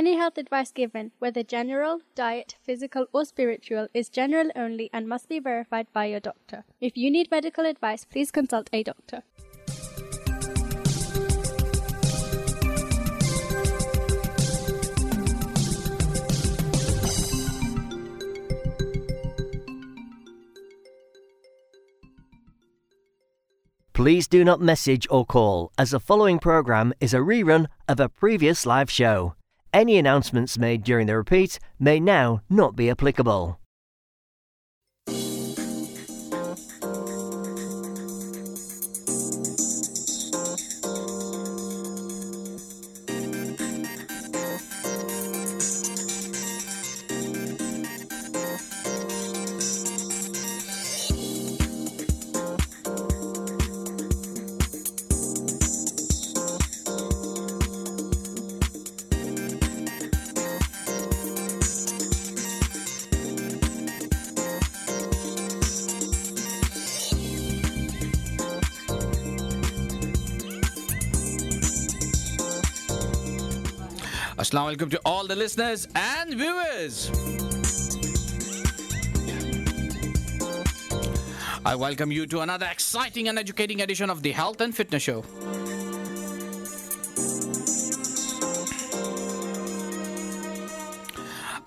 Any health advice given, whether general, diet, physical or spiritual, is general only and must be verified by your doctor. If you need medical advice, please consult a doctor. Please do not message or call, as the following programme is a rerun of a previous live show. Any announcements made during the repeat may now not be applicable. Assalamu alaikum to all the listeners and viewers. I welcome you to another exciting and educating edition of the Health and Fitness Show.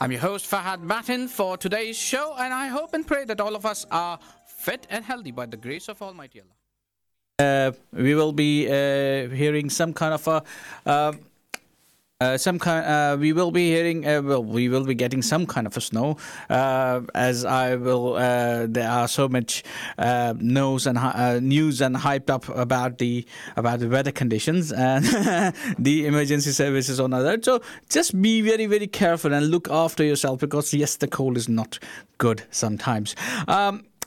I'm your host Fahad Matin for today's show, and I hope and pray that all of us are fit and healthy by the grace of Almighty Allah. We will be hearing some kind of a... we will be getting some kind of a snow, as I will. There are so much news and hyped up about the weather conditions and the emergency services on alert. So just be very, very careful and look after yourself, because yes, the cold is not good sometimes.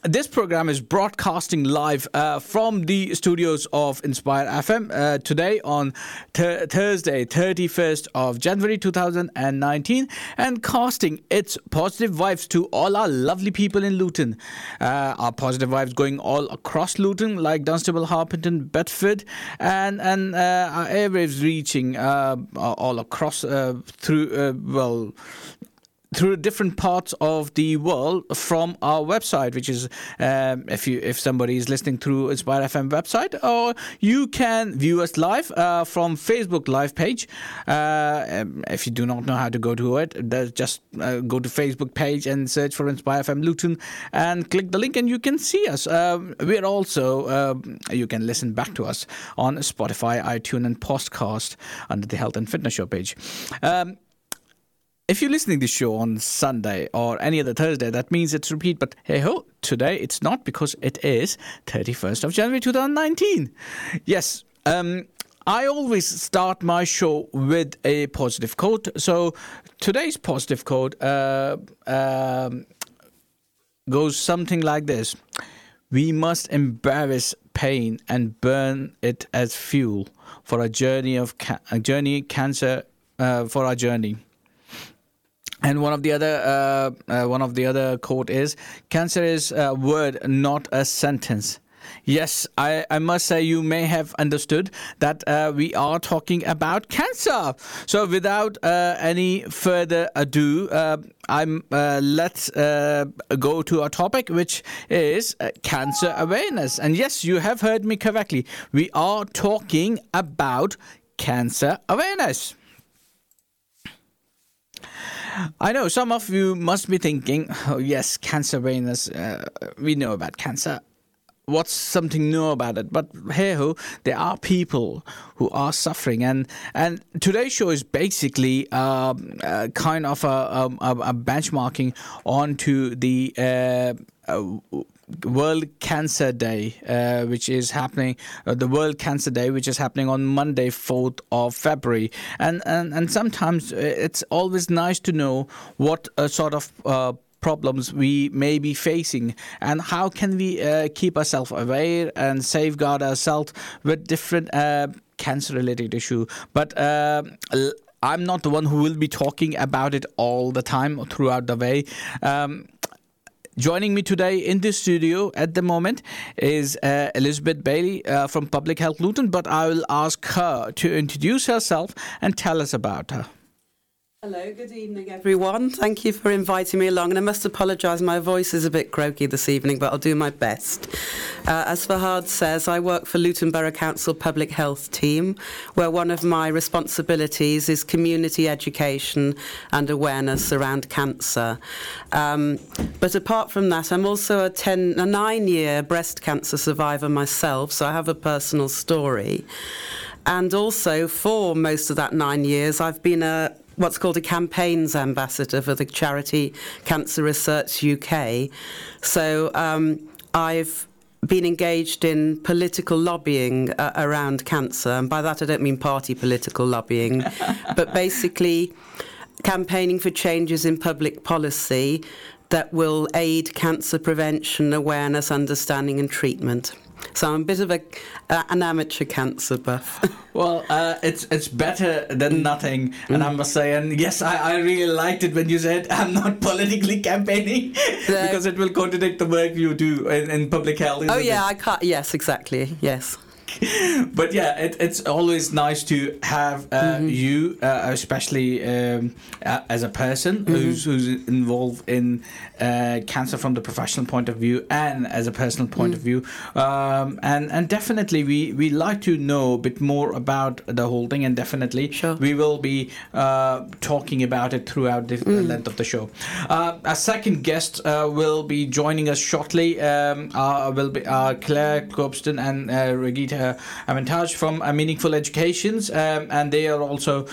This program is broadcasting live from the studios of Inspire FM today on Thursday, 31st of January 2019, and casting its positive vibes to all our lovely people in Luton. Our positive vibes going all across Luton, like Dunstable, Harpenden, Bedford, and our airwaves reaching all across through different parts of the world from our website, which is if somebody is listening through Inspire FM website, or you can view us live from Facebook live page. If you do not know how to go to it, just go to Facebook page and search for Inspire FM Luton and click the link, and you can see us. We're also you can listen back to us on Spotify, iTunes, and podcast under the Health and Fitness Show page. If you're listening to this show on Sunday or any other Thursday, that means it's repeat. But hey ho, today it's not, because it is 31st of January 2019. Yes, I always start my show with a positive quote. So today's positive quote goes something like this. We must embrace pain and burn it as fuel for our journey of cancer. And one of the other quote is, cancer is a word, not a sentence. Yes, I must say you may have understood that we are talking about cancer. So without any further ado, let's go to our topic, which is cancer awareness. And yes, you have heard me correctly. We are talking about cancer awareness. I know some of you must be thinking, oh yes, cancer awareness, we know about cancer. What's something new about it? But hey-ho, there are people who are suffering. And today's show is basically kind of a benchmarking onto the World Cancer Day, which is happening on Monday, 4th of February. And sometimes it's always nice to know what sort of problems we may be facing, and how can we keep ourselves aware and safeguard ourselves with different cancer-related issues. But I'm not the one who will be talking about it all the time throughout the way. Joining me today in the studio at the moment is Elizabeth Bailey from Public Health Luton, but I will ask her to introduce herself and tell us about her. Hello, good evening everyone. Thank you for inviting me along, and I must apologise, my voice is a bit croaky this evening, but I'll do my best. As Fahad says, I work for Luton Borough Council Public Health Team, where one of my responsibilities is community education and awareness around cancer. But apart from that, I'm also a 9-year breast cancer survivor myself, so I have a personal story. And also, for most of that 9 years, I've been what's called a campaigns ambassador for the charity Cancer Research UK. So I've been engaged in political lobbying around cancer, and by that I don't mean party political lobbying, but basically campaigning for changes in public policy that will aid cancer prevention, awareness, understanding and treatment. So I'm a bit of an amateur cancer buff. Well, it's better than nothing, and I must say, and yes, I really liked it when you said I'm not politically campaigning, because it will contradict the work you do in public health. I can't. Yes, exactly. Yes. But yeah, it's always nice to have you, especially as a person who's involved in cancer from the professional point of view and as a personal point of view. And definitely we like to know a bit more about the whole thing, and definitely we will be talking about it throughout the length of the show. Our second guest will be joining us shortly. Will be Claire Cobston and Rigerta Avantage from Meaningful Educations, and they are also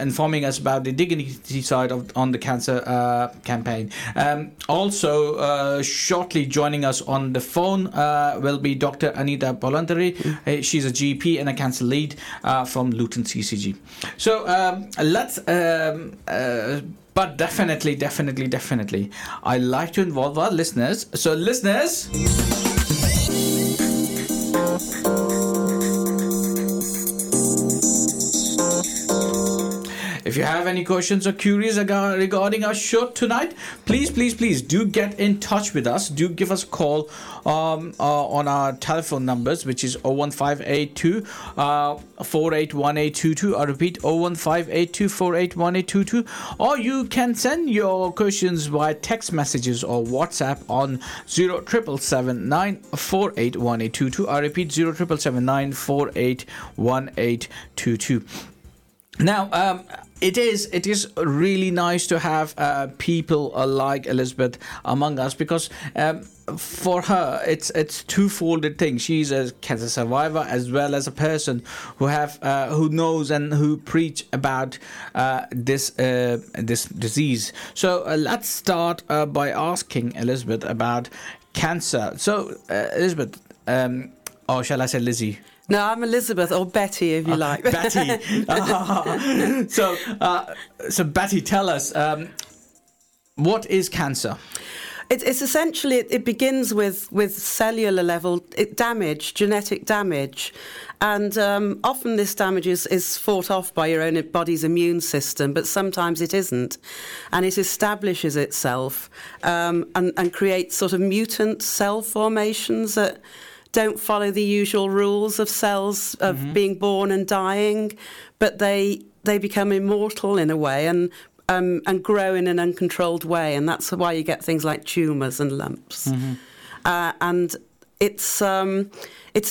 informing us about the dignity side on the cancer campaign. Also, shortly joining us on the phone will be Dr. Anita Polantari. She's a GP and a cancer lead from Luton CCG. So let's. But definitely, I like to involve our listeners. So listeners. If you have any questions or queries regarding our show tonight, please do get in touch with us. Do give us a call on our telephone numbers, which is 01582 481822. I repeat, 01582 481822. Or you can send your questions via text messages or WhatsApp on 07779481822. I repeat, 07779481822. Now, It is really nice to have people like Elizabeth among us, because for her it's two-folded thing. She's a cancer survivor as well as a person who knows and who preach about this disease. So let's start by asking Elizabeth about cancer. So Elizabeth, or shall I say Lizzie? No, I'm Elizabeth, or Betty, if you like. Betty. So Betty, tell us, what is cancer? It's essentially, it begins with cellular level genetic damage. And often this damage is fought off by your own body's immune system, but sometimes it isn't. And it establishes itself and creates sort of mutant cell formations that don't follow the usual rules of cells of being born and dying, but they become immortal in a way and grow in an uncontrolled way, and that's why you get things like tumours and lumps. And it's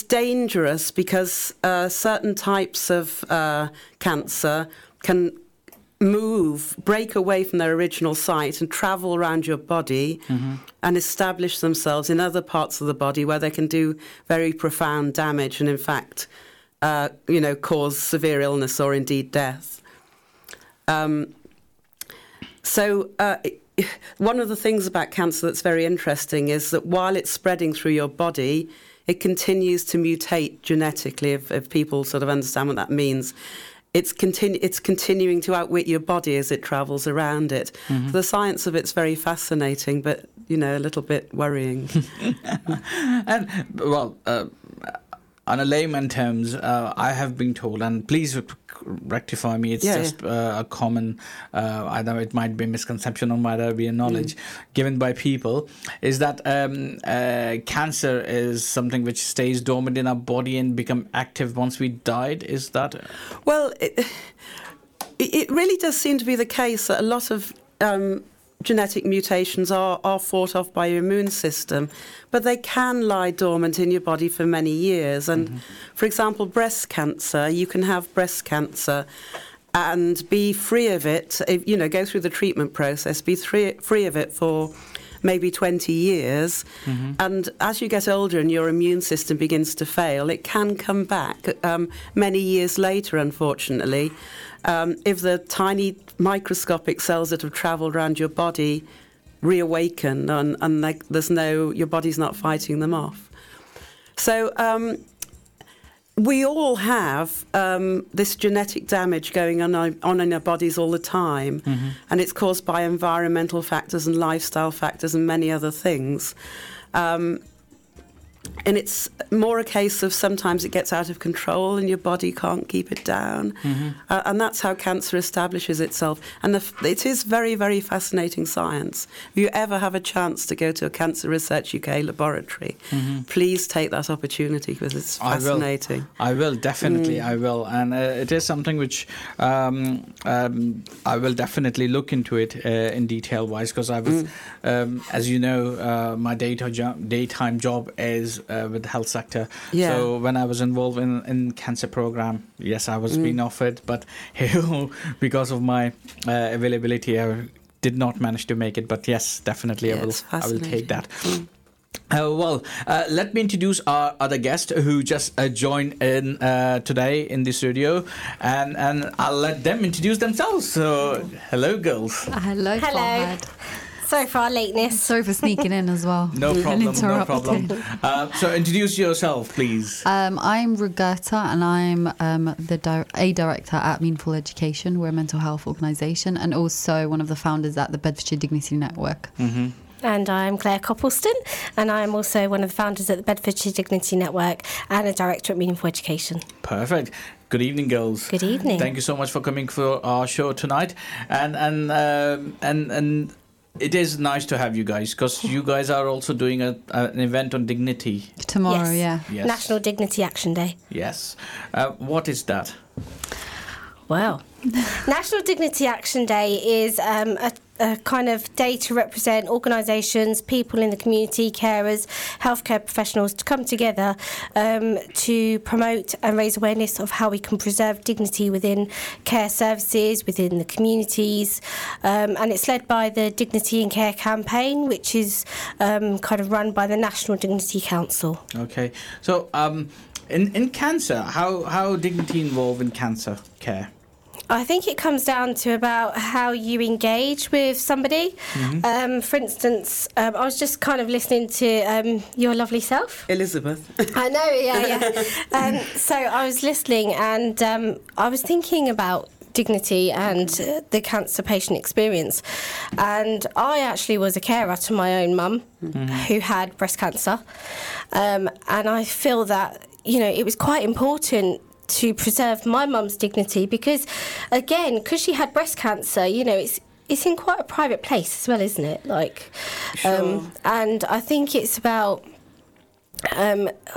dangerous because certain types of cancer can break away from their original site and travel around your body and establish themselves in other parts of the body where they can do very profound damage and, in fact, cause severe illness or indeed death. One of the things about cancer that's very interesting is that while it's spreading through your body, it continues to mutate genetically, if people sort of understand what that means. It's continuing to outwit your body as it travels around it. So the science of it's very fascinating, but, a little bit worrying. And, well, on a layman terms, I have been told, and please rectify me, it's a common, I know it might be misconception or might be a knowledge given by people, is that cancer is something which stays dormant in our body and become active once we died. Is that? Well, It really does seem to be the case that a lot of genetic mutations are fought off by your immune system, but they can lie dormant in your body for many years. And for example, breast cancer, you can have breast cancer and be free of it, you know, go through the treatment process, be free of it for maybe 20 years. And as you get older and your immune system begins to fail, it can come back many years later, unfortunately, if the tiny microscopic cells that have travelled around your body reawaken and there's no, your body's not fighting them off. So we all have this genetic damage going on in our bodies all the time, and it's caused by environmental factors and lifestyle factors and many other things. And it's more a case of sometimes it gets out of control and your body can't keep it down. And that's how cancer establishes itself. And it is very, very fascinating science. If you ever have a chance to go to a Cancer Research UK laboratory, please take that opportunity because it's fascinating. I will definitely, I will. And it is something which I will definitely look into it in detail-wise because I was, as you know, my daytime job is with the health sector. So when I was involved in cancer program, yes, I was being offered, but because of my availability, I did not manage to make it. But yes, definitely, I will take that. Well, let me introduce our other guest who just joined in today in the studio, and I'll let them introduce themselves. So, hello, girls. Hello. Fahad. Sorry for our lateness. Sorry for sneaking in as well. No problem. So introduce yourself, please. I'm Rigerta, and I'm a director at Meaningful Education. We're a mental health organisation and also one of the founders at the Bedfordshire Dignity Network. And I'm Claire Cobston, and I'm also one of the founders at the Bedfordshire Dignity Network and a director at Meaningful Education. Perfect. Good evening, girls. Good evening. Thank you so much for coming for our show tonight. And it is nice to have you guys because you guys are also doing an event on dignity. Tomorrow, yes. National Dignity Action Day. Yes. What is that? Wow. National Dignity Action Day is a kind of day to represent organisations, people in the community, carers, healthcare professionals to come together to promote and raise awareness of how we can preserve dignity within care services, within the communities. And it's led by the Dignity in Care campaign, which is kind of run by the National Dignity Council. Okay. So in cancer, how dignity involved in cancer care? I think it comes down to about how you engage with somebody. For instance, I was just kind of listening to your lovely self. Elizabeth. I know, yeah. So I was listening and I was thinking about dignity and the cancer patient experience. And I actually was a carer to my own mum who had breast cancer. And I feel that, you know, it was quite important to preserve my mum's dignity because, again, because she had breast cancer, you know, it's in quite a private place as well, isn't it? Like, sure. And I think it's about,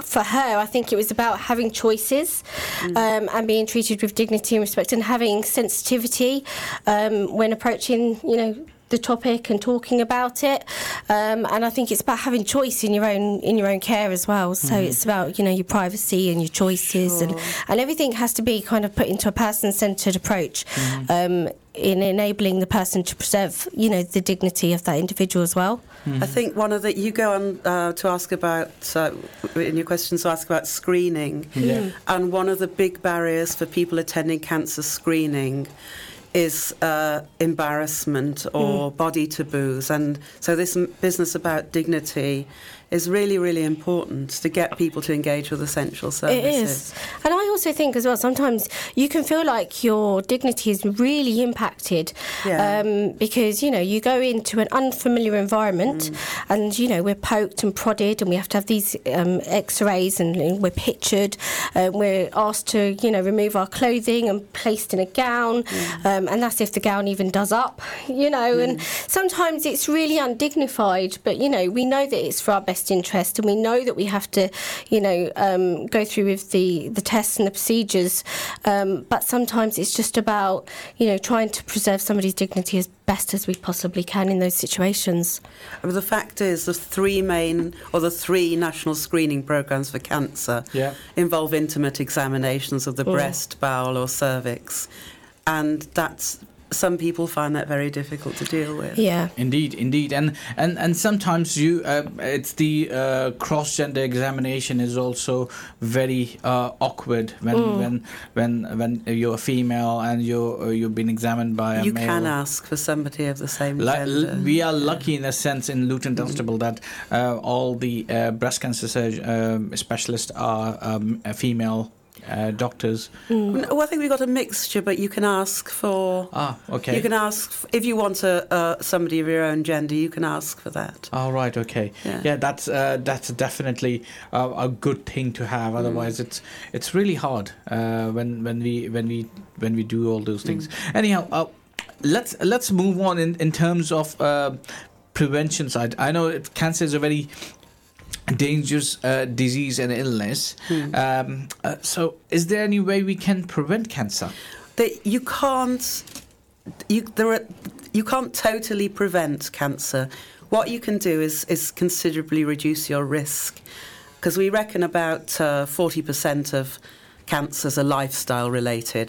for her, I think it was about having choices and being treated with dignity and respect and having sensitivity when approaching, you know, the topic and talking about it, and I think it's about having choice in your own care as well. So it's about, you know, your privacy and your choices, and everything has to be kind of put into a person-centred approach in enabling the person to preserve, you know, the dignity of that individual as well. I think one of the, you go on to ask about in your questions to ask about screening, and one of the big barriers for people attending cancer screening is embarrassment or body taboos. And so this business about dignity is really, really important to get people to engage with essential services. It is. And I also think as well, sometimes you can feel like your dignity is really impacted because, you know, you go into an unfamiliar environment and, you know, we're poked and prodded and we have to have these x-rays and we're pictured and we're asked to, you know, remove our clothing and placed in a gown and that's if the gown even does up, you know, and sometimes it's really undignified, but, you know, we know that it's for our best best interest, and we know that we have to, go through with the tests and the procedures, but sometimes it's just about, trying to preserve somebody's dignity as best as we possibly can in those situations. The fact is, the three national screening programmes for cancer involve intimate examinations of the breast, bowel or cervix, and that's... some people find that very difficult to deal with. Yeah, indeed, and sometimes it's the cross-gender examination is also very awkward when you're a female and you've been examined by a male. You can ask for somebody of the same gender. We are lucky in a sense in Luton Dunstable that all the breast cancer specialists are female. Doctors. Well, I think we've got a mixture, but you can ask for. Ah, okay. You can ask if you want somebody of your own gender. You can ask for that. Oh, right. Okay. Yeah, that's definitely a good thing to have. Otherwise, it's really hard when we do all those things. Anyhow, let's move on in terms of prevention side. I know cancer is a very dangerous disease and illness. So is there any way we can prevent cancer? You can't totally prevent cancer. What you can do is considerably reduce your risk, because we reckon about 40% of cancers are lifestyle related.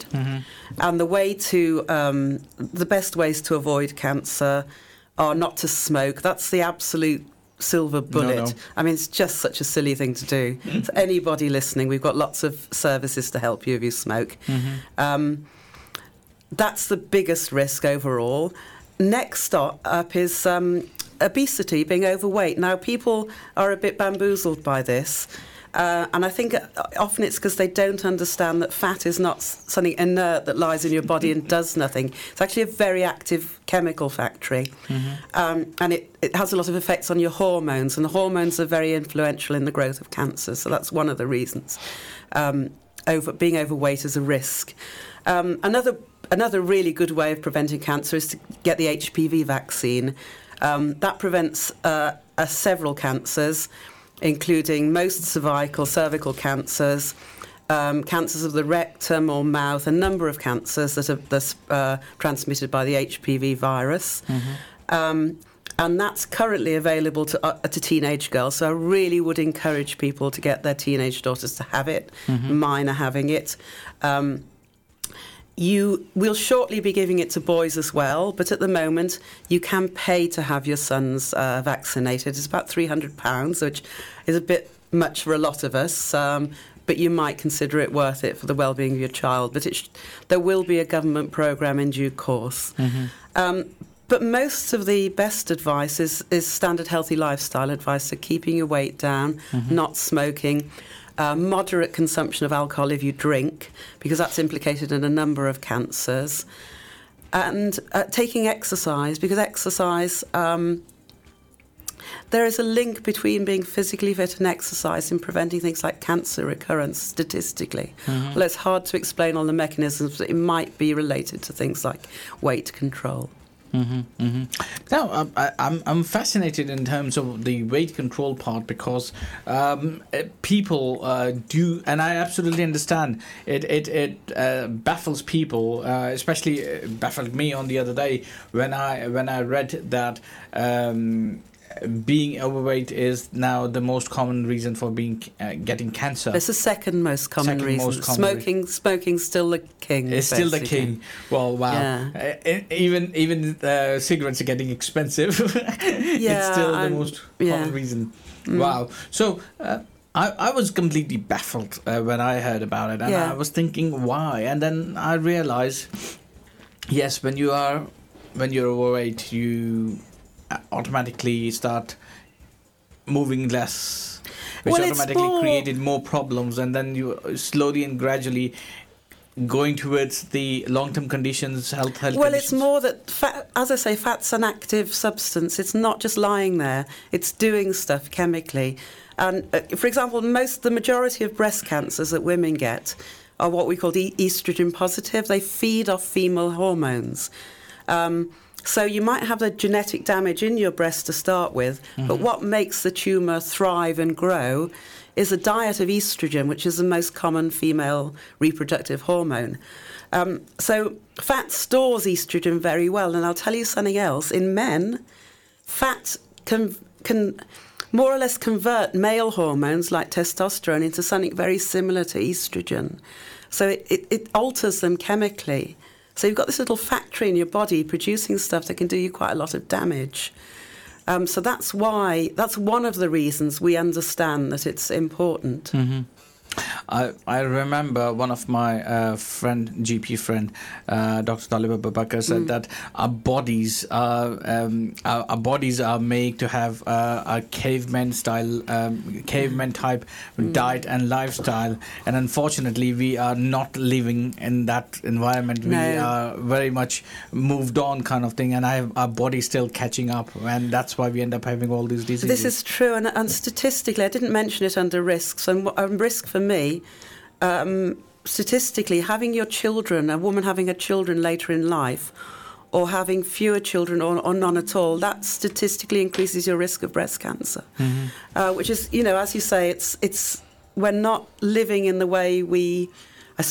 And the best ways to avoid cancer are not to smoke. That's the absolute silver bullet. No. I mean, it's just such a silly thing to do. So anybody listening, we've got lots of services to help you if you smoke. That's the biggest risk overall. Next up is obesity, being overweight. Now, people are a bit bamboozled by this, and I think often it's because they don't understand that fat is not something inert that lies in your body and does nothing. It's actually a very active chemical factory, and it has a lot of effects on your hormones, and the hormones are very influential in the growth of cancer, so that's one of the reasons being overweight is a risk. Another really good way of preventing cancer is to get the HPV vaccine. That prevents several cancers, including most cervical cancers, cancers of the rectum or mouth, a number of cancers that are transmitted by the HPV virus. And that's currently available to teenage girls. So I really would encourage people to get their teenage daughters to have it. Mine are having it. We'll shortly be giving it to boys as well, but at the moment you can pay to have your sons vaccinated. It's about £300, which is a bit much for a lot of us, but you might consider it worth it for the well-being of your child. But there will be a government programme in due course. But most of the best advice is standard healthy lifestyle advice, so keeping your weight down, not smoking, moderate consumption of alcohol if you drink, because that's implicated in a number of cancers, and taking exercise, because exercise, there is a link between being physically fit and exercise in preventing things like cancer recurrence statistically. Well, it's hard to explain all the mechanisms, but it might be related to things like weight control. Now, I'm fascinated in terms of the weight control part, because people do, and I absolutely understand, it baffles people, especially baffled me on the other day when I read that being overweight is now the most common reason for getting cancer. It's the second most common reason. Smoking's still the king. It's basically still the king. Well, wow. Yeah. Even cigarettes are getting expensive. It's still the most common reason. Wow. So I was completely baffled when I heard about it, and I was thinking why, and then I realised, yes, when you're overweight, you automatically start moving less, which created more problems, and then you slowly and gradually going towards the long-term conditions, health conditions. It's more that, as I say, fat's an active substance. It's not just lying there. It's doing stuff chemically. And, for example, the majority of breast cancers that women get are what we call estrogen positive. They feed off female hormones. So you might have the genetic damage in your breast to start with, mm-hmm. but what makes the tumour thrive and grow is a diet of estrogen, which is the most common female reproductive hormone. So fat stores estrogen very well, and I'll tell you something else. In men, fat can more or less convert male hormones like testosterone into something very similar to estrogen. So it alters them chemically. So you've got this little factory in your body producing stuff that can do you quite a lot of damage. So that's why, that's one of the reasons we understand that it's important. Mm-hmm. I remember one of my GP friend, Dr. Taliba Babakar, said that our bodies are made to have a caveman type diet and lifestyle, and unfortunately we are not living in that environment. We are very much moved on kind of thing, and our body's still catching up, and that's why we end up having all these diseases. This is true, and statistically, I didn't mention it under risks, and risk for me, statistically, having your children, a woman having her children later in life, or having fewer children or none at all, that statistically increases your risk of breast cancer. Mm-hmm. Which is, you know, as you say, it's we're not living in the way we're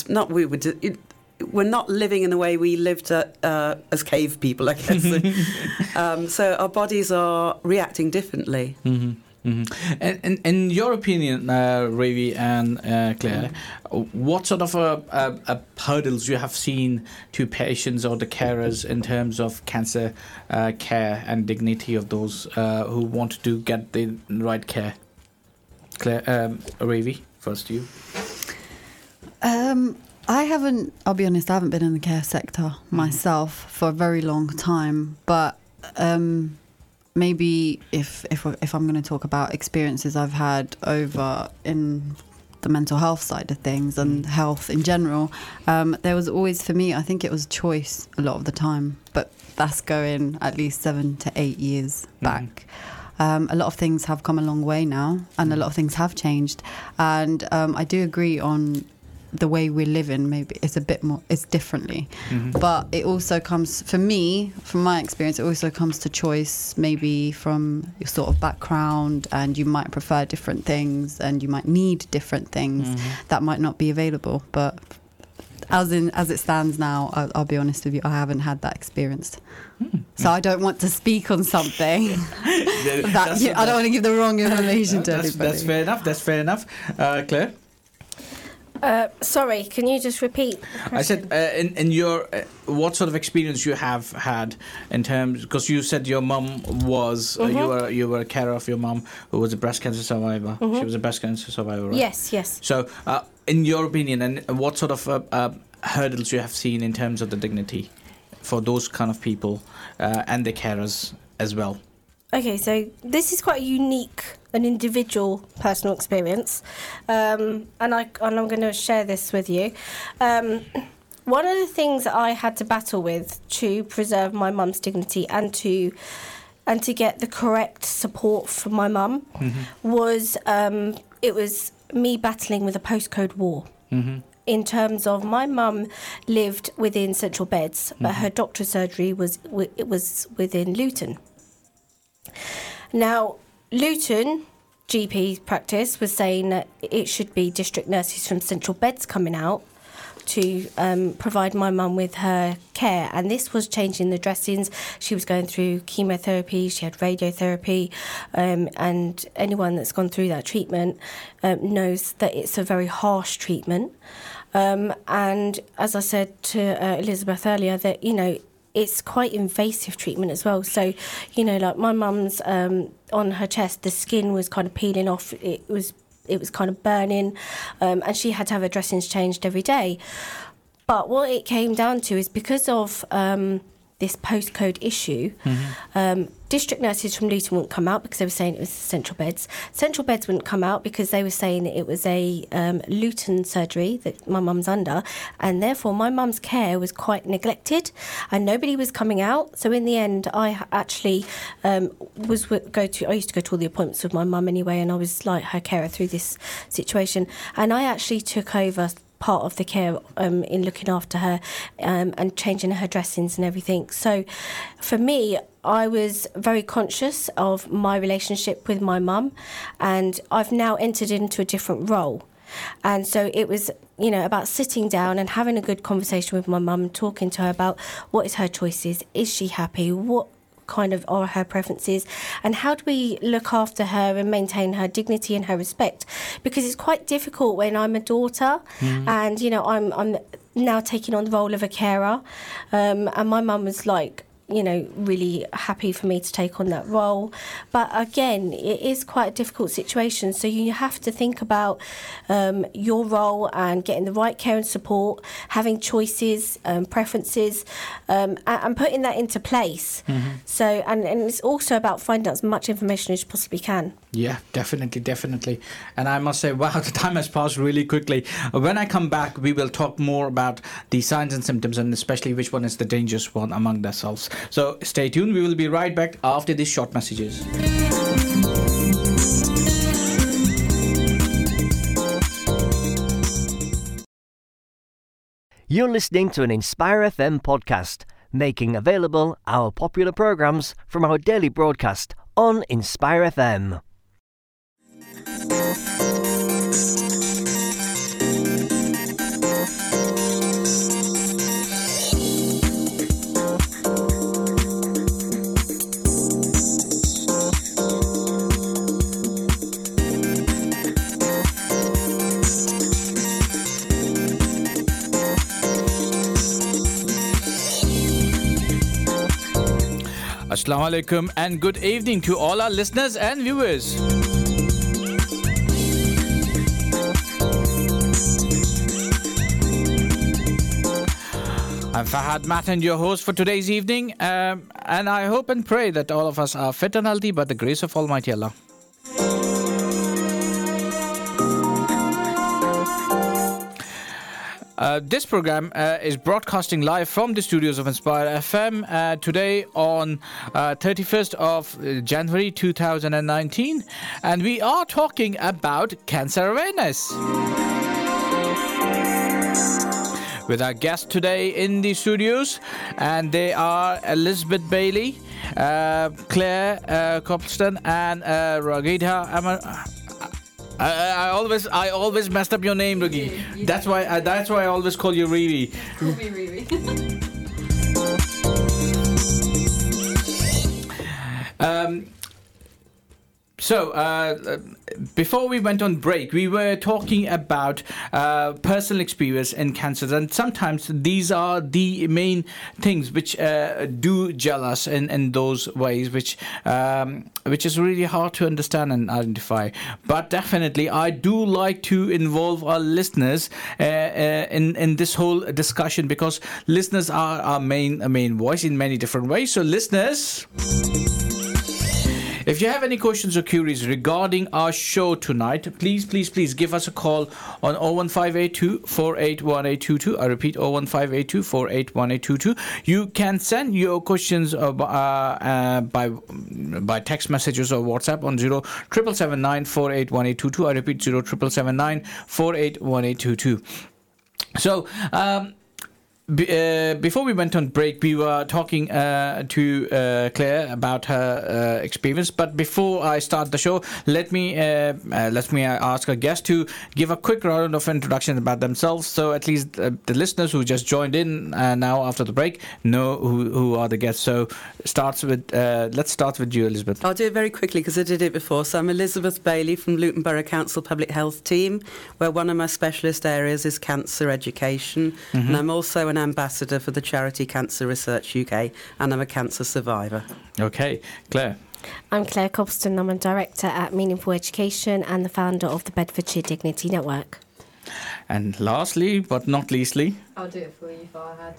not living in the way we lived as cave people, I guess. So our bodies are reacting differently. Mm-hmm. Mm-hmm. And in your opinion, Ravi and Claire, what sort of a hurdles you have seen to patients or the carers in terms of cancer care and dignity of those who want to get the right care? Claire, Ravi, first you. I'll be honest, I haven't been in the care sector myself for a very long time, but... maybe if I'm going to talk about experiences I've had over in the mental health side of things and health in general, there was always, for me, I think it was choice a lot of the time, but that's going at least 7 to 8 years back. A lot of things have come a long way now, and a lot of things have changed. And I do agree on the way we live in, maybe it's a bit more, it's differently, but it also comes, for me, from my experience, it also comes to choice, maybe from your sort of background, and you might prefer different things, and you might need different things that might not be available. But as it stands now, I'll be honest with you, I haven't had that experience. So I don't want to speak on something I don't want to give the wrong information to everybody. That's fair enough. Claire? Sorry, can you just repeat the question? I said, in your what sort of experience you have had in terms, because you said your mum was you were a carer of your mum who was a breast cancer survivor. She was a breast cancer survivor, right? Yes. So, in your opinion, and what sort of hurdles you have seen in terms of the dignity for those kind of people and their carers as well? Okay, so this is quite a unique and individual personal experience, and I'm going to share this with you. One of the things that I had to battle with to preserve my mum's dignity and to get the correct support from my mum was it was me battling with a postcode war. In terms of my mum lived within Central Beds, but her doctor's surgery was within Luton. Now, Luton GP practice was saying that it should be district nurses from Central Beds coming out to provide my mum with her care, and this was changing the dressings. She was going through chemotherapy, she had radiotherapy, and anyone that's gone through that treatment knows that it's a very harsh treatment. And as I said to Elizabeth earlier, that, you know, it's quite invasive treatment as well. So, you know, like my mum's on her chest, the skin was kind of peeling off. It was kind of burning, and she had to have her dressings changed every day. But what it came down to is because of this postcode issue, district nurses from Luton wouldn't come out because they were saying it was Central Beds. Central Beds wouldn't come out because they were saying it was a Luton surgery that my mum's under, and therefore my mum's care was quite neglected and nobody was coming out. So in the end, I actually I used to go to all the appointments with my mum anyway, and I was like her carer through this situation, and I actually took over part of the care in looking after her and changing her dressings and everything. So for me, I was very conscious of my relationship with my mum, and I've now entered into a different role. And so it was, you know, about sitting down and having a good conversation with my mum, talking to her about what is her choices, is she happy, what kind of are her preferences, and how do we look after her and maintain her dignity and her respect, because it's quite difficult when I'm a daughter and, you know, I'm now taking on the role of a carer, and my mum was like, you know, really happy for me to take on that role. But again, it is quite a difficult situation, so you have to think about your role and getting the right care and support, having choices, preferences, and putting that into place. So and it's also about finding out as much information as you possibly can. Yeah, definitely. And I must say, wow, the time has passed really quickly. When I come back, we will talk more about the signs and symptoms, and especially which one is the dangerous one among themselves. So stay tuned. We will be right back after these short messages. You're listening to an Inspire FM podcast, making available our popular programs from our daily broadcast on Inspire FM. Assalamu alaikum and good evening to all our listeners and viewers. I'm Fahad Matin, your host for today's evening, and I hope and pray that all of us are fit and healthy by the grace of Almighty Allah. This program is broadcasting live from the studios of Inspire FM today on 31st of January 2019, and we are talking about cancer awareness with our guests today in the studios, and they are Elizabeth Bailey, Claire Cobston, and Rigerta. I always messed up your name, Rugi. You that's why I always call you Riri. Call me Riri. So, before we went on break, we were talking about personal experience in cancers, and sometimes these are the main things which do gel us in those ways, which is really hard to understand and identify. But definitely, I do like to involve our listeners in this whole discussion, because listeners are our main voice in many different ways. So, listeners, if you have any questions or queries regarding our show tonight, please give us a call on 01582 481822. I repeat, 01582 481822. You can send your questions by text messages or WhatsApp on 07779 481822. I repeat, 07779 481822. So, before we went on break, we were talking to Claire about her experience. But before I start the show, let me ask our guest to give a quick round of introduction about themselves, so at least the listeners who just joined in now after the break know who are the guests. So let's start with you, Elizabeth. I'll do it very quickly because I did it before. So I'm Elizabeth Bailey from Luton Borough Council Public Health Team, where one of my specialist areas is cancer education, and I'm also an ambassador for the charity Cancer Research UK, and I'm a cancer survivor. Okay, Claire. I'm Claire Cobston. I'm a director at Meaningful Education and the founder of the Bedfordshire Dignity Network. And lastly, but not leastly, I'll do it for you, Farhad.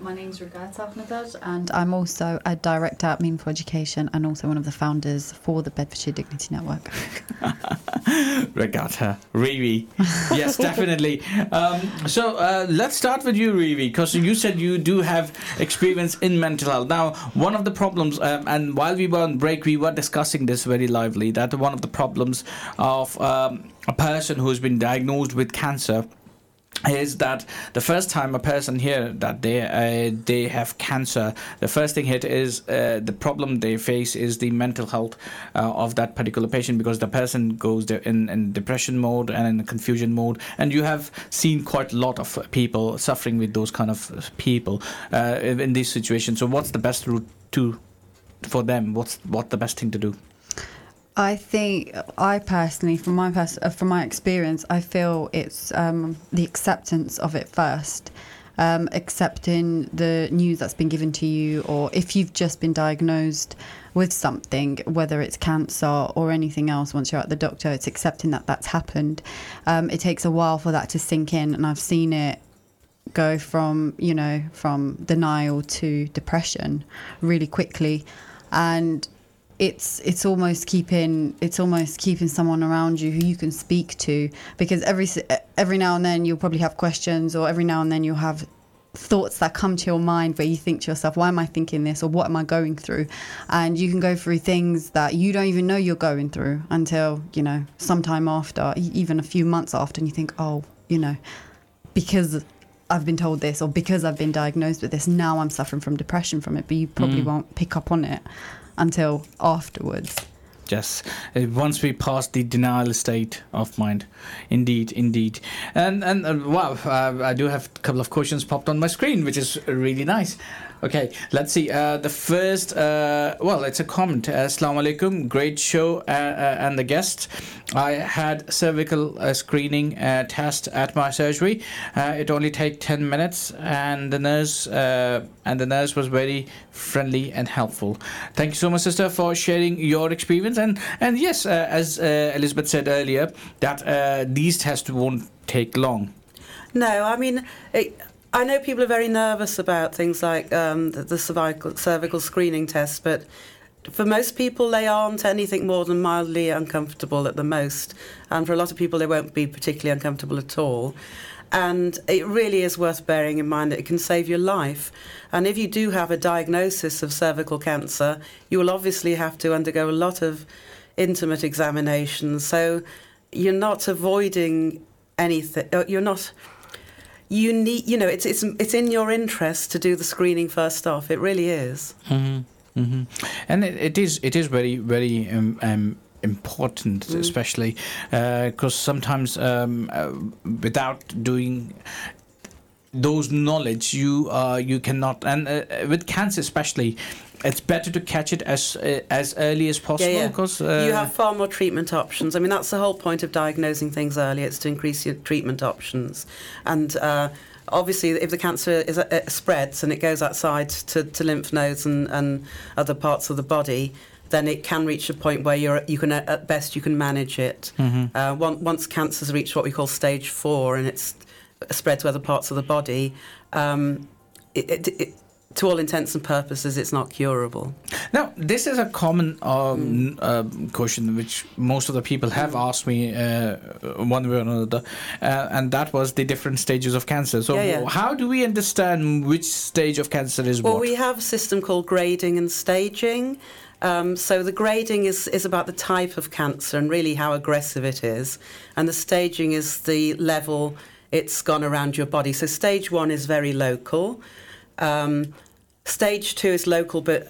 My name's Rigerta, and I'm also a director at Meaningful Education and also one of the founders for the Bedfordshire Dignity Network. Rigerta, Rivi, yes, definitely. So let's start with you, Rivi, because you said you do have experience in mental health. Now, one of the problems, and while we were on break, we were discussing this very lively, that one of the problems of a person who's been diagnosed with cancer is that the first time a person hear that they have cancer, the first thing hit is the problem they face is the mental health of that particular patient, because the person goes there in depression mode and in confusion mode, and you have seen quite a lot of people suffering with those kind of people in these situations. So what's the best route to for them? What's the best thing to do? I think I personally, from my experience, I feel it's the acceptance of it first. Accepting the news that's been given to you, or if you've just been diagnosed with something, whether it's cancer or anything else, once you're at the doctor, it's accepting that that's happened. It takes a while for that to sink in, and I've seen it go from denial to depression really quickly. And It's almost keeping someone around you who you can speak to, because every now and then you'll probably have questions, or every now and then you'll have thoughts that come to your mind where you think to yourself, why am I thinking this, or what am I going through? And you can go through things that you don't even know you're going through until, sometime after, even a few months after, and you think, because I've been told this, or because I've been diagnosed with this, now I'm suffering from depression from it, but you probably won't pick up on it until afterwards. Yes, once we pass the denial state of mind. Indeed. And wow, I do have a couple of questions popped on my screen, which is really nice. Okay, let's see. The first, it's a comment. Assalamu alaikum, great show and the guests. I had cervical screening test at my surgery. It only took 10 minutes, and the nurse was very friendly and helpful. Thank you so much, sister, for sharing your experience. And yes, as Elizabeth said earlier, that these tests won't take long. No, I mean... I know people are very nervous about things like the cervical screening test, but for most people they aren't anything more than mildly uncomfortable at the most, and for a lot of people they won't be particularly uncomfortable at all. And it really is worth bearing in mind that it can save your life. And if you do have a diagnosis of cervical cancer, you will obviously have to undergo a lot of intimate examinations, so you're not avoiding anything. You need, it's in your interest to do the screening first off. It really is. Mm-hmm. Mm-hmm. And it is very, very important, especially because sometimes without doing those knowledge, you cannot. And with cancer especially, it's better to catch it as early as possible. Yeah. Because you have far more treatment options. I mean, that's the whole point of diagnosing things early. It's to increase your treatment options. And obviously, if the cancer spreads and it goes outside to lymph nodes and other parts of the body, then it can reach a point where you can manage it. Mm-hmm. Once cancer's reached what we call stage 4 and it's spread to other parts of the body, to all intents and purposes, it's not curable. Now, this is a common question which most of the people have asked me one way or another, and that was the different stages of cancer. So how do we understand which stage of cancer is what? Well, we have a system called grading and staging. So the grading is about the type of cancer and really how aggressive it is, and the staging is the level it's gone around your body. So stage 1 is very local. Stage 2 is local but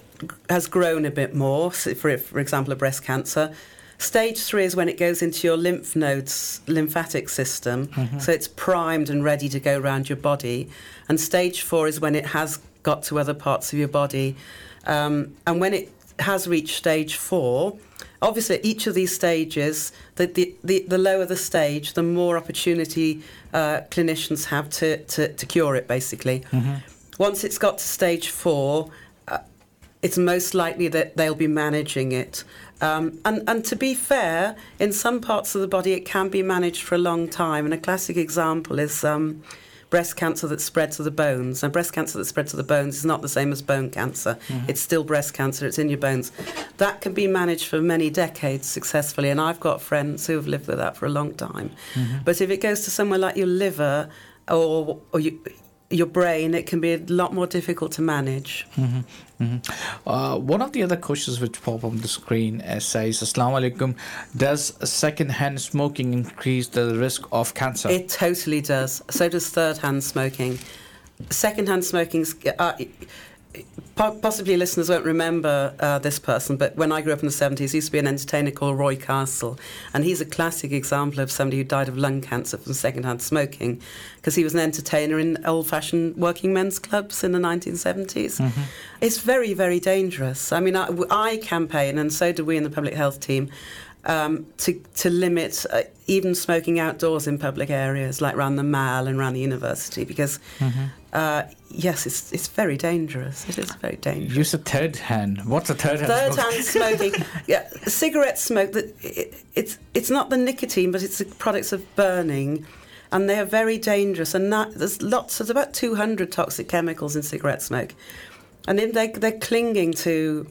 has grown a bit more, so for example, a breast cancer. Stage 3 is when it goes into your lymph nodes, lymphatic system, so it's primed and ready to go around your body. And stage 4 is when it has got to other parts of your body. And when it has reached stage 4, obviously each of these stages, the lower the stage, the more opportunity clinicians have to cure it, basically. Mm-hmm. Once it's got to stage 4, it's most likely that they'll be managing it. And to be fair, in some parts of the body it can be managed for a long time. And a classic example is breast cancer that's spread to the bones. And breast cancer that's spread to the bones is not the same as bone cancer. Mm-hmm. It's still breast cancer. It's in your bones. That can be managed for many decades successfully. And I've got friends who have lived with that for a long time. Mm-hmm. But if it goes to somewhere like your liver or your brain, it can be a lot more difficult to manage. Mm-hmm. Mm-hmm. One of the other questions which pop on the screen says, Assalamu alaikum, does second-hand smoking increase the risk of cancer? It totally does. So does third-hand smoking. Second-hand smoking, possibly listeners won't remember this person, but when I grew up in the 70s, there used to be an entertainer called Roy Castle, and he's a classic example of somebody who died of lung cancer from second-hand smoking, because he was an entertainer in old-fashioned working men's clubs in the 1970s. Mm-hmm. It's very, very dangerous. I mean, I campaign, and so do we in the public health team, to limit even smoking outdoors in public areas, like around the Mall and around the university, because, mm-hmm. Yes, it's very dangerous. It is very dangerous. Use a third hand. What's a third hand? Third hand smoking. Yeah, cigarette smoke. It's not the nicotine, but it's the products of burning, and they are very dangerous. And there's lots. There's about 200 toxic chemicals in cigarette smoke, and if they're clinging to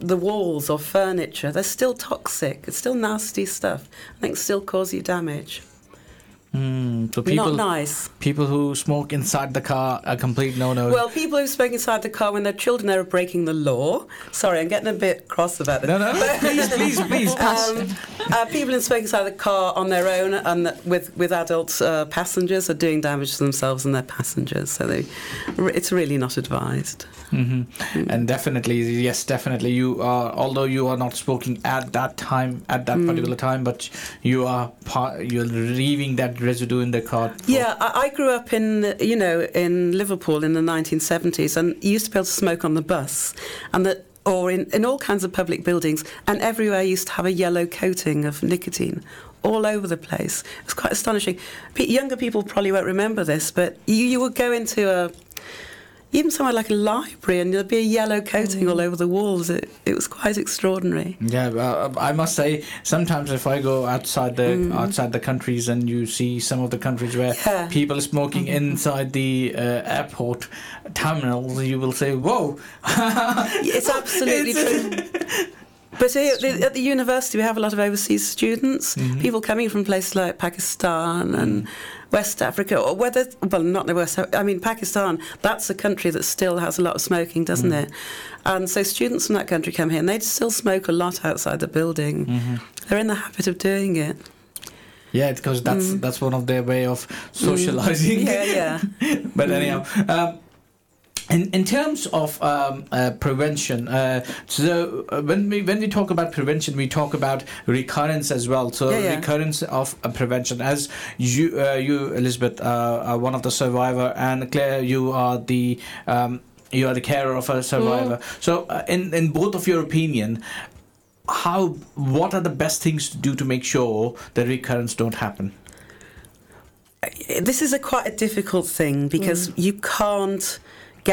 the walls or furniture, they're still toxic. It's still nasty stuff. I think it still cause you damage. So people, not nice. People who smoke inside the car are complete no-no. Well, people who smoke inside the car when they're children, they're breaking the law. Sorry, I'm getting a bit cross about this. No, please. People who smoke inside the car on their own and with adult passengers are doing damage to themselves and their passengers. So it's really not advised. Mm-hmm. And definitely, you are. Although you are not smoking at that particular time, but you are you're leaving that residue in the car. Yeah, I grew up in Liverpool in the 1970s, and you used to be able to smoke on the bus, or in all kinds of public buildings, and everywhere used to have a yellow coating of nicotine. All over the place. It's quite astonishing. Younger people probably won't remember this, but you would go into even somewhere like a library, and there'd be a yellow coating all over the walls. It was quite extraordinary. Yeah, I must say, sometimes if I go outside the countries, and you see some of the countries where people are smoking inside the airport terminals, you will say, "Whoa!" It's absolutely true. But at the university, we have a lot of overseas students, mm-hmm. people coming from places like Pakistan and West Africa, or Pakistan, that's a country that still has a lot of smoking, doesn't it? And so students from that country come here, and they still smoke a lot outside the building. Mm-hmm. They're in the habit of doing it. Yeah, because that's one of their way of socialising. Yeah. But anyhow... In terms of prevention, so when we talk about prevention, we talk about recurrence as well. So recurrence of prevention, as you Elizabeth, are one of the survivor, and Claire, you are the carer of a survivor. So in both of your opinion, what are the best things to do to make sure that recurrence don't happen? This is quite a difficult thing, because you can't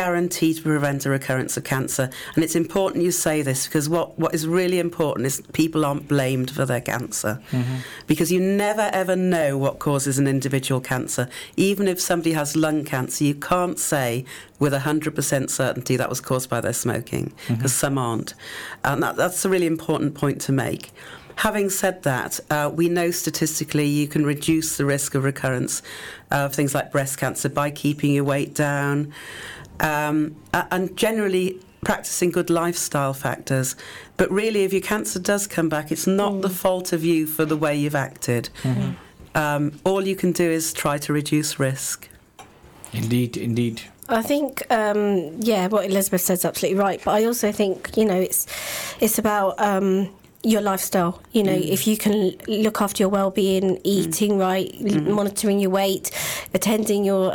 guaranteed to prevent a recurrence of cancer. And it's important you say this, because what is really important is people aren't blamed for their cancer. Mm-hmm. Because you never, ever know what causes an individual cancer. Even if somebody has lung cancer, you can't say with 100% certainty that was caused by their smoking, because some aren't. And that's a really important point to make. Having said that, we know statistically you can reduce the risk of recurrence of things like breast cancer by keeping your weight down, and generally practicing good lifestyle factors. But really, if your cancer does come back, it's not the fault of you for the way you've acted. Mm-hmm. All you can do is try to reduce risk. Indeed. I think, what Elizabeth said is absolutely right. But I also think, it's about... your lifestyle, if you can look after your well-being, eating right, monitoring your weight, attending your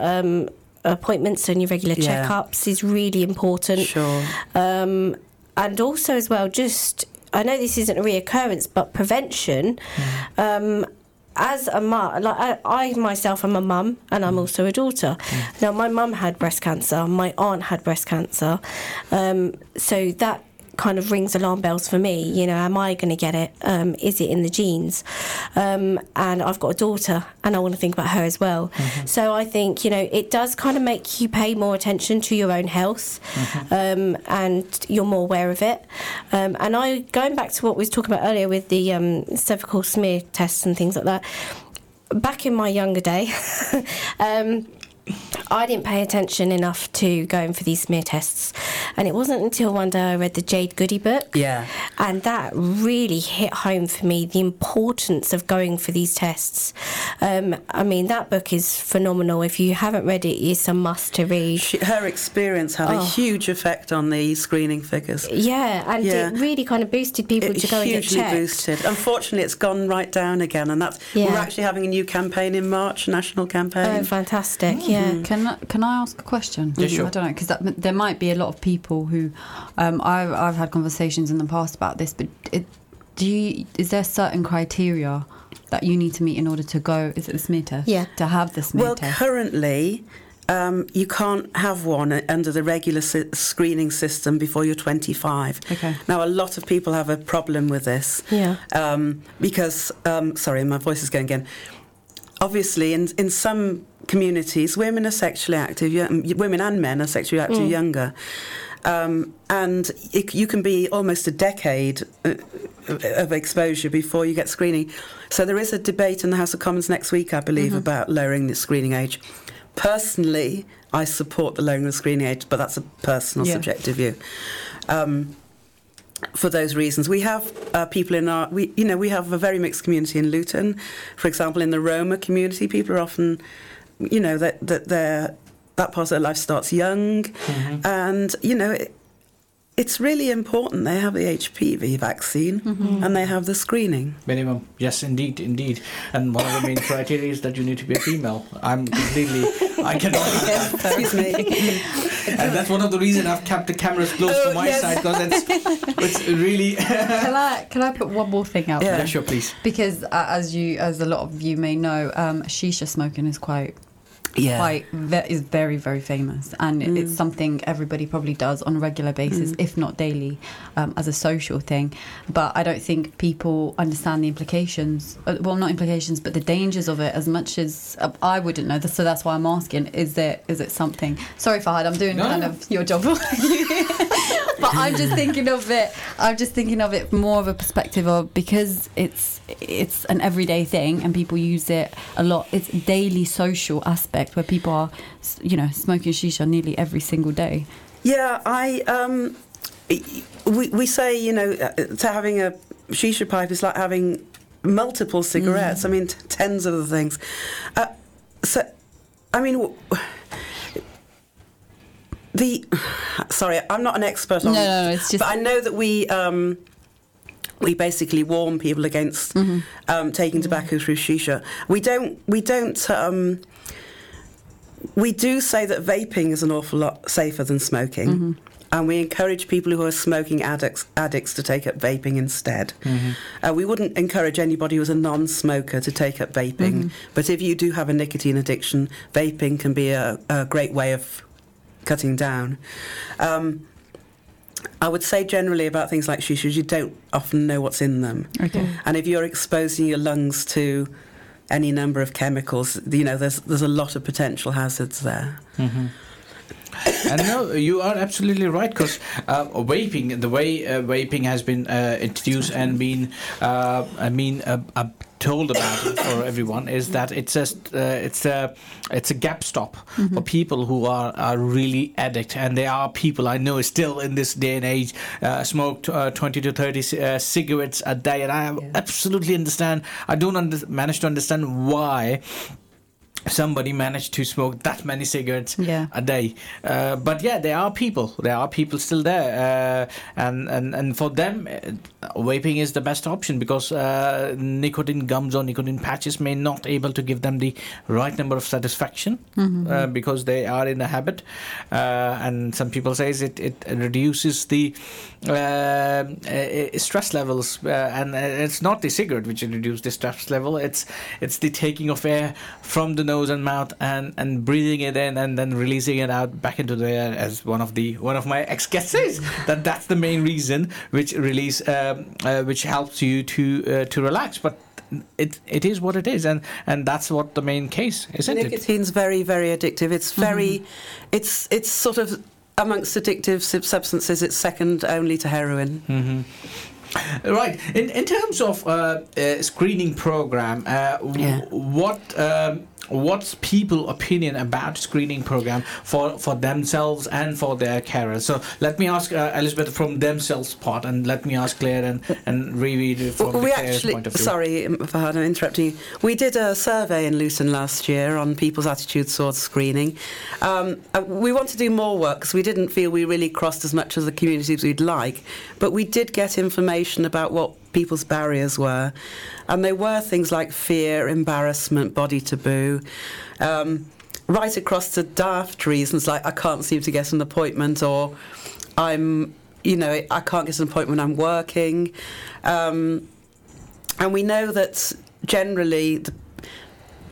appointments and your regular checkups is really important. Sure. And also as well, just, I know this isn't a reoccurrence, but prevention, as a mum, like I myself am a mum, and I'm also a daughter. Mm. Now, my mum had breast cancer, my aunt had breast cancer, so that kind of rings alarm bells for me. Am I going to get it? Is it in the genes? And I've got a daughter, and I want to think about her as well. Mm-hmm. So I think, it does kind of make you pay more attention to your own health, and you're more aware of it. And going back to what we were talking about earlier with the cervical smear tests and things like that, back in my younger day, I didn't pay attention enough to going for these smear tests. And it wasn't until one day I read the Jade Goody book. Yeah. And that really hit home for me, the importance of going for these tests. I mean, that book is phenomenal. If you haven't read it, it's a must to read. Her experience had a huge effect on the screening figures. Yeah, and it really kind of boosted people to go and get checked. It hugely boosted. Unfortunately, it's gone right down again. And that's we're actually having a new campaign in March, national campaign. Oh, fantastic, yeah. Can I ask a question? Yeah, sure. I don't know, because there might be a lot of people who I've had conversations in the past about this, but is there certain criteria that you need to meet in order to go, is it the smear test? Yeah. To have the smear test? Well, currently, you can't have one under the regular screening system before you're 25. Okay. Now, a lot of people have a problem with this. Yeah. Because, sorry, my voice is going again. Obviously, in some communities, women are sexually active, women and men are sexually active younger. And you can be almost a decade of exposure before you get screening. So there is a debate in the House of Commons next week, I believe, about lowering the screening age. Personally, I support the lowering of the screening age, but that's a personal, subjective view. For those reasons, we have people in our, we have a very mixed community in Luton. For example, in the Roma community, people are often, that part of their life starts young, and it's really important they have the HPV vaccine and they have the screening. Minimum, yes, indeed. And one of the main criteria is that you need to be a female. I cannot. Excuse me. And that's one of the reasons I've kept the cameras close to my side, because it's really. Can I put one more thing out there? Yeah, sure, please. Because as a lot of you may know, shisha smoking is quite. Yeah. That is very, very famous, and it's something everybody probably does on a regular basis, if not daily, as a social thing. But I don't think people understand the implications, but the dangers of it as much as I wouldn't know. So that's why I'm asking, is it something? Sorry, Fahad, I'm doing kind of your job. But I'm just thinking of it more of a perspective of, because it's an everyday thing and people use it a lot. It's a daily social aspect where people are, smoking shisha nearly every single day. Yeah, we say, to having a shisha pipe is like having multiple cigarettes. I mean, tens of the things. Sorry, I'm not an expert on. No, it's just. But I know that we basically warn people against taking tobacco through shisha. We don't. We do say that vaping is an awful lot safer than smoking, and we encourage people who are smoking addicts to take up vaping instead. We wouldn't encourage anybody who is a non-smoker to take up vaping, but if you do have a nicotine addiction, vaping can be a great way of cutting down. I would say generally about things like shishas, you don't often know what's in them. Okay. And if you're exposing your lungs to any number of chemicals, there's a lot of potential hazards there. And no, you are absolutely right, because vaping, the way vaping has been introduced and been, told about it for everyone, is that it's just it's a gap stop for people who are really addict, and there are people I know still in this day and age smoked 20 to 30 cigarettes a day, and I absolutely understand. I don't manage to understand why somebody managed to smoke that many cigarettes a day, but there are people still there, and for them vaping is the best option, because nicotine gums or nicotine patches may not able to give them the right number of satisfaction, because they are in a habit, and some people say it reduces the stress levels, and it's not the cigarette which reduces the stress level, it's the taking of air from the nose and mouth and breathing it in and then releasing it out back into the air, as one of my ex-guests says, that's the main reason which helps you to relax. But it is what it is, and that's what the main case isn't. Nicotine's very, very addictive. It's very it's sort of amongst addictive substances, it's second only to heroin. Right. In terms of screening program, what what's people's opinion about screening program for themselves and for their carers? So let me ask Elizabeth from themselves part, and let me ask Claire and Rivi from the carers' point of view. Sorry, Fahad, I'm interrupting you. We did a survey in Luton last year on people's attitudes towards screening. We want to do more work because we didn't feel we really crossed as much as the community as we'd like, but we did get information about what people's barriers were, and they were things like fear, embarrassment, body taboo, right across to daft reasons like I can't seem to get an appointment, or I can't get an appointment, I'm working, and we know that generally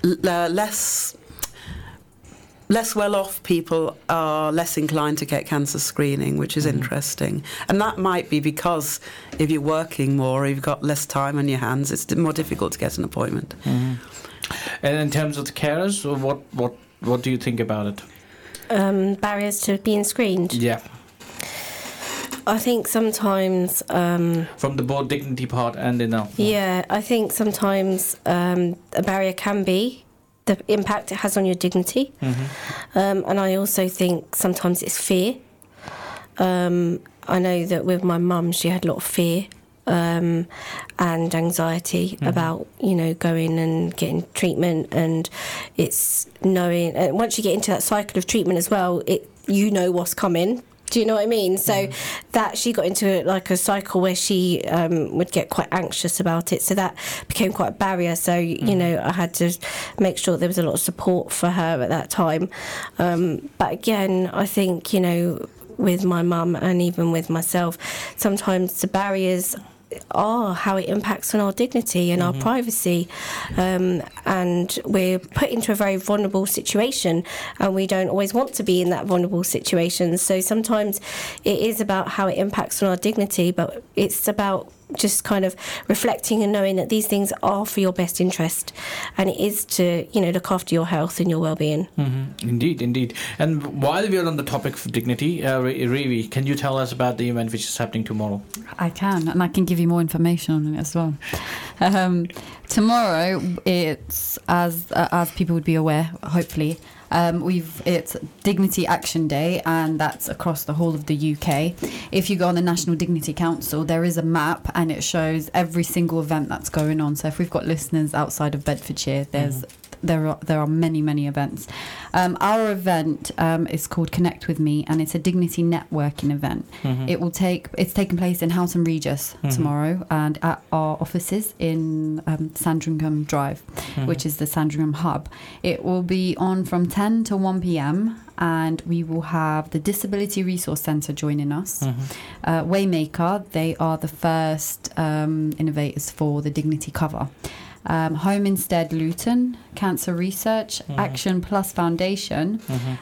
the less well-off people are less inclined to get cancer screening, which is interesting. And that might be because if you're working more, or you've got less time on your hands, it's more difficult to get an appointment. Mm. And in terms of the carers, what do you think about it? Barriers to being screened? Yeah. I think sometimes... from the board dignity part and enough. Yeah, I think sometimes a barrier can be the impact it has on your dignity. Mm-hmm. And I also think sometimes it's fear. I know that with my mum, she had a lot of fear and anxiety about, going and getting treatment. And it's knowing... And once you get into that cycle of treatment as well, what's coming. Do you know what I mean? So that she got into a cycle where she would get quite anxious about it. So that became quite a barrier. So, I had to make sure there was a lot of support for her at that time. But again, I think, with my mum and even with myself, sometimes the barriers are how it impacts on our dignity and our privacy, and we're put into a very vulnerable situation, and we don't always want to be in that vulnerable situation. So sometimes it is about how it impacts on our dignity, but it's about just kind of reflecting and knowing that these things are for your best interest, and it is to look after your health and your well-being. Mm-hmm. Indeed. And while we are on the topic of dignity, Rivi, can you tell us about the event which is happening tomorrow? I can, and I can give you more information on it as well. Tomorrow, it's as people would be aware, hopefully. It's Dignity Action Day, and that's across the whole of the UK. If you go on the National Dignity Council, there is a map and it shows every single event that's going on. So if we've got listeners outside of Bedfordshire, there are many events. Our event is called Connect With Me, and it's a dignity networking event. Mm-hmm. It's taking place in Houghton Regis tomorrow, and at our offices in Sandringham Drive, which is the Sandringham hub. It will be on from 10 to 1 p.m. and we will have the Disability Resource Centre joining us. Waymaker, they are the first innovators for the dignity cover. Home Instead, Luton, Cancer Research, Action Plus Foundation,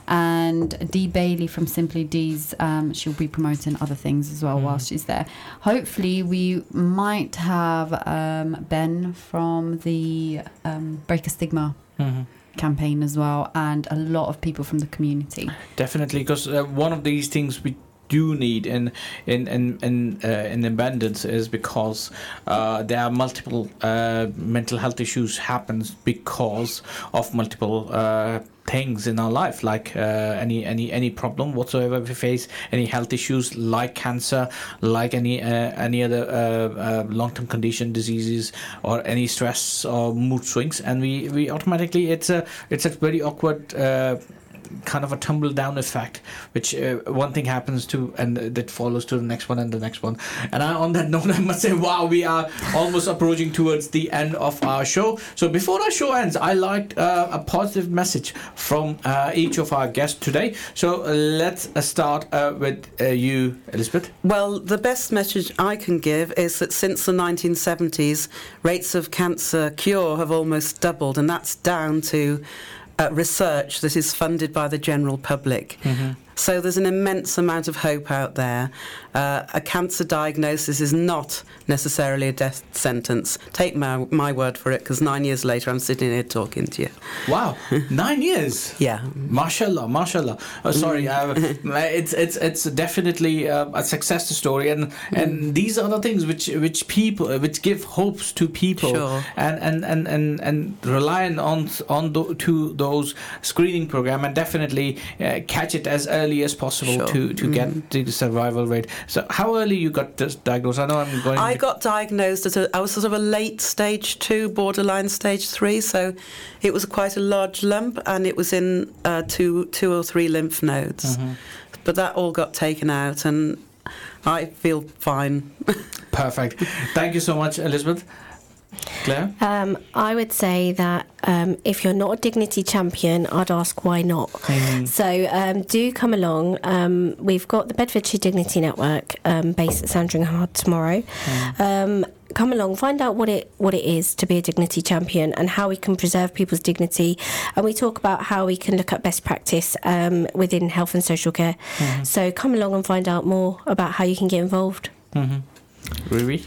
and Dee Bailey from Simply Dee's. She'll be promoting other things as well while she's there. Hopefully, we might have Ben from the Break a Stigma campaign as well, and a lot of people from the community. Definitely, because one of these things we do need in abundance is because there are multiple mental health issues happens because of multiple things in our life, like any problem whatsoever we face, any health issues like cancer, like any other long-term condition, diseases, or any stress or mood swings, and we automatically it's a very awkward kind of a tumble down effect, which one thing happens to and that follows to the next one and the next one. And on that note, I must say, wow, we are almost approaching towards the end of our show. So before our show ends, I liked a positive message from each of our guests today. So let's start with you, Elizabeth. Well, the best message I can give is that since the 1970s, rates of cancer cure have almost doubled, and that's down to research that is funded by the general public. So there's an immense amount of hope out there. A cancer diagnosis is not necessarily a death sentence. Take my word for it, because 9 years later I'm sitting here talking to you. Wow, 9 years? Yeah. Mashallah, mashallah. Oh, sorry, it's definitely a success story, and these are the things which give hopes to people, sure. and relying on those screening program, and definitely catch it as early as possible, sure. to get the survival rate. So how early you got diagnosed? I got diagnosed I was sort of a late stage 2, borderline stage 3, so it was quite a large lump, and it was in two or three lymph nodes. Mm-hmm. But that all got taken out, and I feel fine. Perfect. Thank you so much, Elizabeth. Claire? I would say that if you're not a Dignity champion, I'd ask why not. Mm. So do come along. We've got the Bedfordshire Dignity Network based at Sandringham tomorrow. Mm. Come along, find out what it is to be a Dignity champion and how we can preserve people's dignity. And we talk about how we can look at best practice within health and social care. Mm. So come along and find out more about how you can get involved. Mm-hmm. Riri?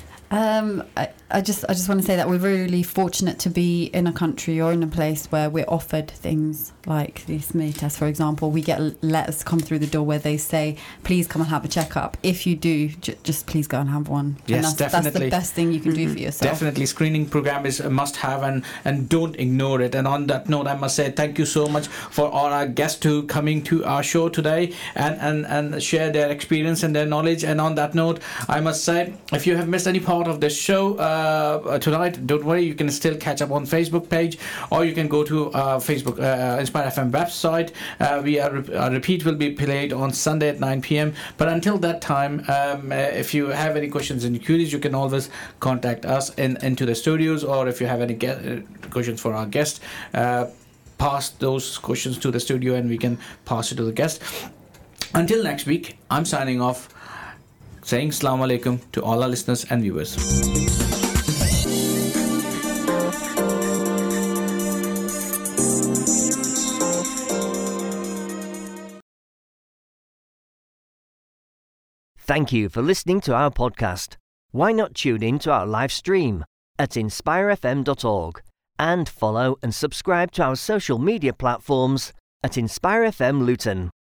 I just want to say that we're really fortunate to be in a country or in a place where we're offered things like the SME test, for example. We get letters come through the door where they say, please come and have a checkup. If you do, just please go and have one. Yes, and that's the best thing you can do for yourself. Definitely, screening program is a must-have, and don't ignore it. And on that note, I must say thank you so much for all our guests who coming to our show today and share their experience and their knowledge. And on that note, I must say, if you have missed any part of this show tonight, don't worry, you can still catch up on Facebook page, or you can go to Facebook Inspire FM website. Our repeat will be played on Sunday at 9 p.m. But until that time, if you have any questions and queries, you can always contact us into the studios, or if you have any questions for our guest, pass those questions to the studio and we can pass it to the guest. Until next week, I'm signing off, saying Assalamu Alaikum to all our listeners and viewers. Thank you for listening to our podcast. Why not tune in to our live stream at inspirefm.org and follow and subscribe to our social media platforms at Inspire FM Luton.